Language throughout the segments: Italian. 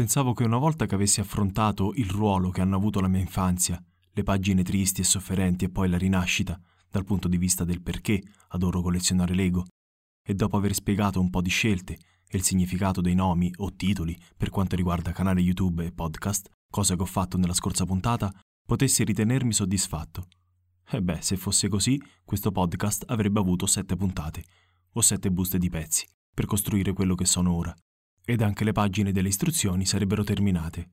Pensavo che una volta che avessi affrontato il ruolo che hanno avuto la mia infanzia, le pagine tristi e sofferenti e poi la rinascita, dal punto di vista del perché adoro collezionare Lego, e dopo aver spiegato un po' di scelte e il significato dei nomi o titoli per quanto riguarda canale YouTube e podcast, cosa che ho fatto nella scorsa puntata, potessi ritenermi soddisfatto. E beh, se fosse così, questo podcast avrebbe avuto 7 puntate, o 7 buste di pezzi, per costruire quello che sono ora. Ed anche le pagine delle istruzioni sarebbero terminate.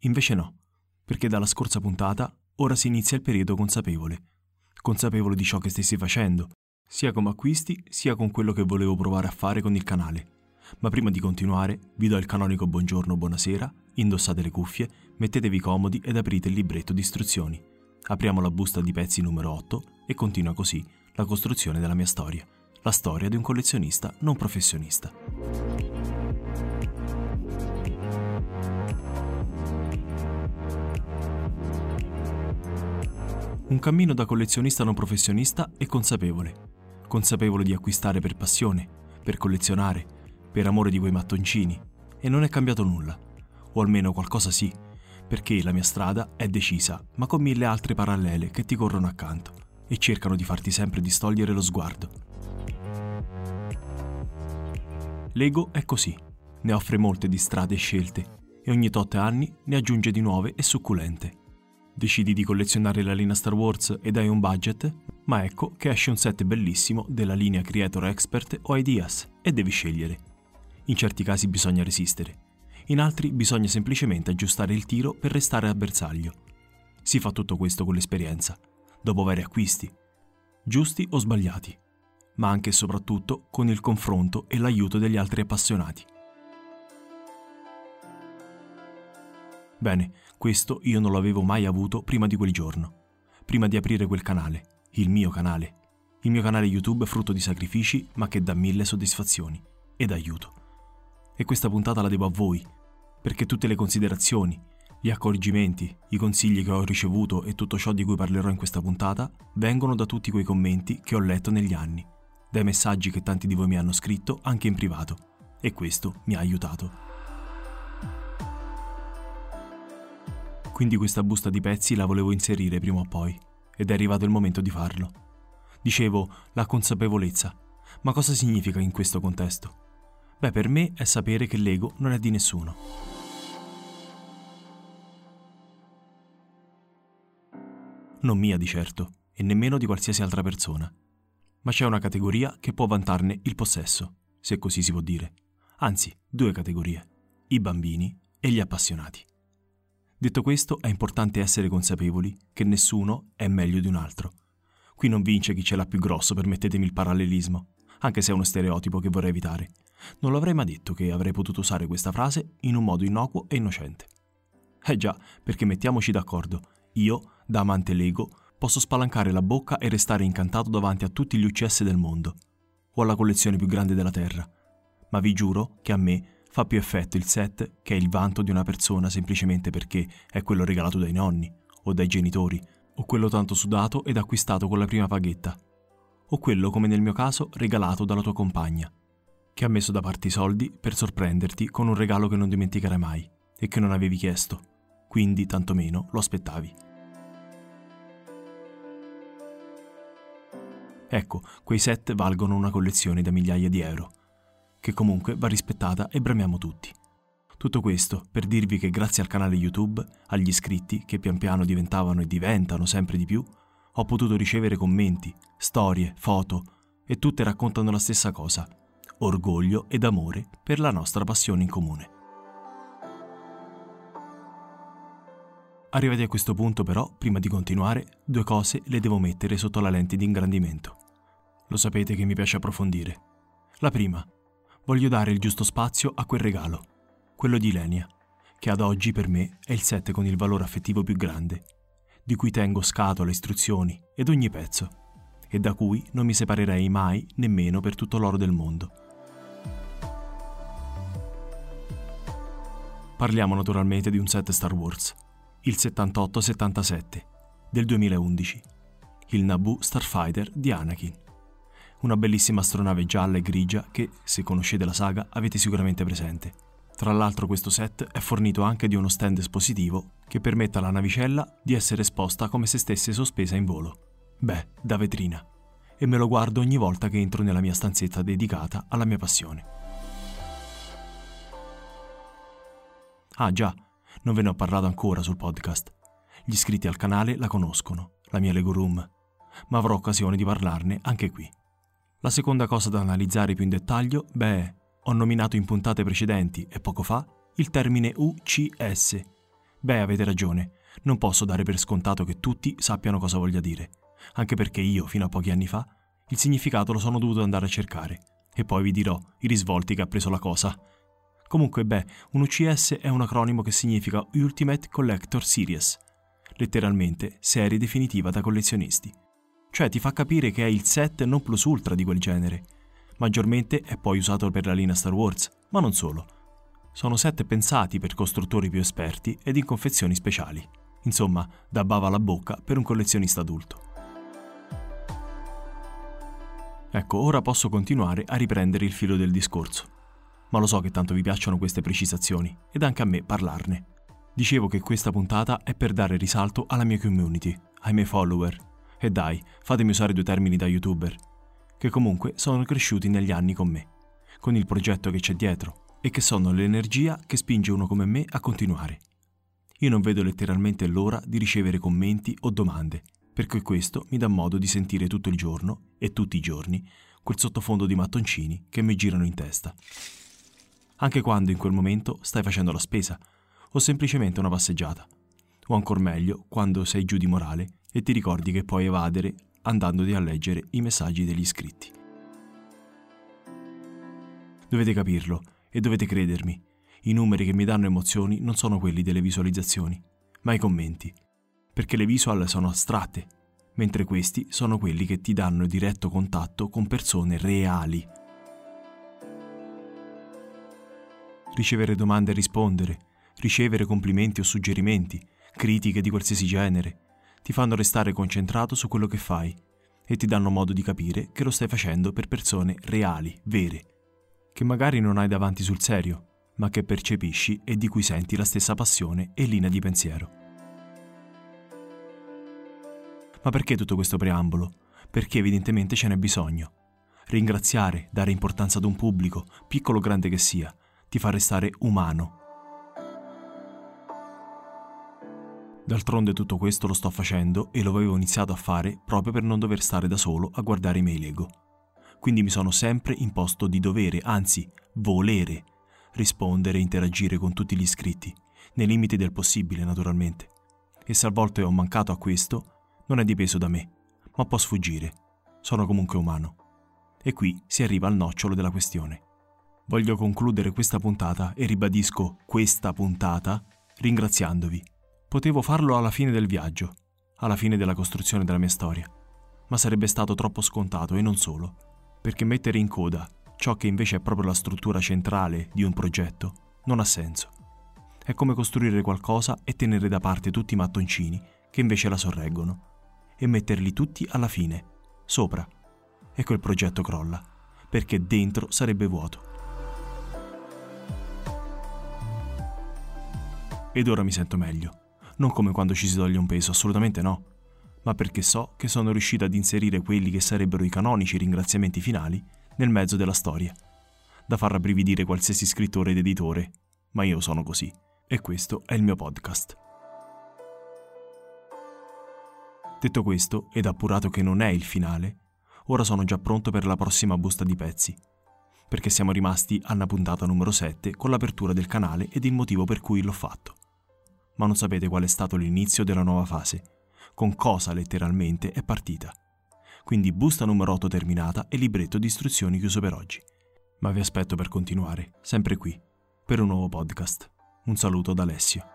Invece no, perché dalla scorsa puntata ora si inizia il periodo consapevole di ciò che stessi facendo, sia come acquisti, sia con quello che volevo provare a fare con il canale. Ma prima di continuare, vi do il canonico buongiorno, buonasera, indossate le cuffie, mettetevi comodi ed aprite il libretto di istruzioni. Apriamo la busta di pezzi numero 8 e continua così la costruzione della mia storia, la storia di un collezionista non professionista. Un cammino da collezionista non professionista e consapevole di acquistare per passione, per collezionare, per amore di quei mattoncini, e non è cambiato nulla, o almeno qualcosa sì, perché la mia strada è decisa, ma con 1000 altre parallele che ti corrono accanto e cercano di farti sempre distogliere lo sguardo. Lego è così, ne offre molte di strade e scelte, e ogni tot anni ne aggiunge di nuove e succulente. Decidi di collezionare la linea Star Wars ed hai un budget? Ma ecco che esce un set bellissimo della linea Creator Expert o Ideas e devi scegliere. In certi casi bisogna resistere, in altri bisogna semplicemente aggiustare il tiro per restare a bersaglio. Si fa tutto questo con l'esperienza, dopo vari acquisti, giusti o sbagliati, ma anche e soprattutto con il confronto e l'aiuto degli altri appassionati. Bene, questo io non l'avevo mai avuto prima di quel giorno, prima di aprire quel canale, il mio canale YouTube frutto di sacrifici ma che dà 1000 soddisfazioni ed aiuto. E questa puntata la devo a voi, perché tutte le considerazioni, gli accorgimenti, i consigli che ho ricevuto e tutto ciò di cui parlerò in questa puntata vengono da tutti quei commenti che ho letto negli anni, dai messaggi che tanti di voi mi hanno scritto anche in privato, e questo mi ha aiutato. Quindi questa busta di pezzi la volevo inserire prima o poi, ed è arrivato il momento di farlo. Dicevo, la consapevolezza. Ma cosa significa in questo contesto? Beh, per me è sapere che l'ego non è di nessuno. Non mia di certo, e nemmeno di qualsiasi altra persona. Ma c'è una categoria che può vantarne il possesso, se così si può dire. Anzi, 2 categorie, i bambini e gli appassionati. Detto questo, è importante essere consapevoli che nessuno è meglio di un altro. Qui non vince chi ce l'ha più grosso, permettetemi il parallelismo, anche se è uno stereotipo che vorrei evitare. Non l'avrei mai detto che avrei potuto usare questa frase in un modo innocuo e innocente. Già, perché mettiamoci d'accordo, io, da amante Lego, posso spalancare la bocca e restare incantato davanti a tutti gli UCS del mondo, o alla collezione più grande della Terra. Ma vi giuro che a me fa più effetto il set che è il vanto di una persona semplicemente perché è quello regalato dai nonni, o dai genitori, o quello tanto sudato ed acquistato con la prima paghetta, o quello, come nel mio caso, regalato dalla tua compagna, che ha messo da parte i soldi per sorprenderti con un regalo che non dimenticherai mai e che non avevi chiesto, quindi tantomeno lo aspettavi. Ecco, quei set valgono una collezione da migliaia di euro, che comunque va rispettata e bramiamo tutti. Tutto questo per dirvi che grazie al canale YouTube, agli iscritti che pian piano diventavano e diventano sempre di più, ho potuto ricevere commenti, storie, foto, e tutte raccontano la stessa cosa, orgoglio ed amore per la nostra passione in comune. Arrivati a questo punto però, prima di continuare, 2 cose le devo mettere sotto la lente di ingrandimento. Lo sapete che mi piace approfondire. La prima: voglio dare il giusto spazio a quel regalo, quello di Lenia, che ad oggi per me è il set con il valore affettivo più grande, di cui tengo scatola, istruzioni ed ogni pezzo, e da cui non mi separerei mai nemmeno per tutto l'oro del mondo. Parliamo naturalmente di un set Star Wars, il 78-77 del 2011, il Naboo Starfighter di Anakin. Una bellissima astronave gialla e grigia che, se conoscete la saga, avete sicuramente presente. Tra l'altro questo set è fornito anche di uno stand espositivo che permette alla navicella di essere esposta come se stesse sospesa in volo. Beh, da vetrina. E me lo guardo ogni volta che entro nella mia stanzetta dedicata alla mia passione. Ah già, non ve ne ho parlato ancora sul podcast. Gli iscritti al canale la conoscono, la mia Lego Room, ma avrò occasione di parlarne anche qui. La seconda cosa da analizzare più in dettaglio, beh, ho nominato in puntate precedenti e poco fa il termine UCS. Beh, avete ragione, non posso dare per scontato che tutti sappiano cosa voglia dire, anche perché io, fino a pochi anni fa, il significato lo sono dovuto andare a cercare e poi vi dirò i risvolti che ha preso la cosa. Comunque, beh, un UCS è un acronimo che significa Ultimate Collector Series, letteralmente serie definitiva da collezionisti. Cioè ti fa capire che è il set non plus ultra di quel genere. Maggiormente è poi usato per la linea Star Wars, ma non solo. Sono set pensati per costruttori più esperti ed in confezioni speciali. Insomma, da bava alla bocca per un collezionista adulto. Ecco, ora posso continuare a riprendere il filo del discorso. Ma lo so che tanto vi piacciono queste precisazioni, ed anche a me parlarne. Dicevo che questa puntata è per dare risalto alla mia community, ai miei follower. E dai, fatemi usare due termini da youtuber, che comunque sono cresciuti negli anni con me, con il progetto che c'è dietro e che sono l'energia che spinge uno come me a continuare. Io non vedo letteralmente l'ora di ricevere commenti o domande, perché questo mi dà modo di sentire tutto il giorno e tutti i giorni quel sottofondo di mattoncini che mi girano in testa. Anche quando in quel momento stai facendo la spesa o semplicemente una passeggiata, o ancor meglio quando sei giù di morale e ti ricordi che puoi evadere andandoti a leggere i messaggi degli iscritti. Dovete capirlo e dovete credermi. I numeri che mi danno emozioni non sono quelli delle visualizzazioni, ma i commenti, perché le visual sono astratte, mentre questi sono quelli che ti danno diretto contatto con persone reali. Ricevere domande e rispondere, ricevere complimenti o suggerimenti, critiche di qualsiasi genere, ti fanno restare concentrato su quello che fai e ti danno modo di capire che lo stai facendo per persone reali, vere, che magari non hai davanti sul serio, ma che percepisci e di cui senti la stessa passione e linea di pensiero. Ma perché tutto questo preambolo? Perché evidentemente ce n'è bisogno. Ringraziare, dare importanza ad un pubblico, piccolo o grande che sia, ti fa restare umano. D'altronde tutto questo lo sto facendo e lo avevo iniziato a fare proprio per non dover stare da solo a guardare i miei Lego. Quindi mi sono sempre imposto di dovere, anzi volere, rispondere e interagire con tutti gli iscritti, nei limiti del possibile naturalmente. E se a volte ho mancato a questo, non è dipeso da me, ma può sfuggire. Sono comunque umano. E qui si arriva al nocciolo della questione. Voglio concludere questa puntata, e ribadisco questa puntata, ringraziandovi. Potevo farlo alla fine del viaggio, alla fine della costruzione della mia storia, ma sarebbe stato troppo scontato e non solo, perché mettere in coda ciò che invece è proprio la struttura centrale di un progetto non ha senso. È come costruire qualcosa e tenere da parte tutti i mattoncini che invece la sorreggono e metterli tutti alla fine, sopra, e quel progetto crolla, perché dentro sarebbe vuoto. Ed ora mi sento meglio. Non come quando ci si toglie un peso, assolutamente no, ma perché so che sono riuscito ad inserire quelli che sarebbero i canonici ringraziamenti finali nel mezzo della storia, da far rabbrividire qualsiasi scrittore ed editore, ma io sono così, e questo è il mio podcast. Detto questo, ed appurato che non è il finale, ora sono già pronto per la prossima busta di pezzi, perché siamo rimasti alla puntata numero 7 con l'apertura del canale ed il motivo per cui l'ho fatto. Ma non sapete qual è stato l'inizio della nuova fase, con cosa letteralmente è partita. Quindi busta numero 8 terminata e libretto di istruzioni chiuso per oggi. Ma vi aspetto per continuare, sempre qui, per un nuovo podcast. Un saluto da Alessio.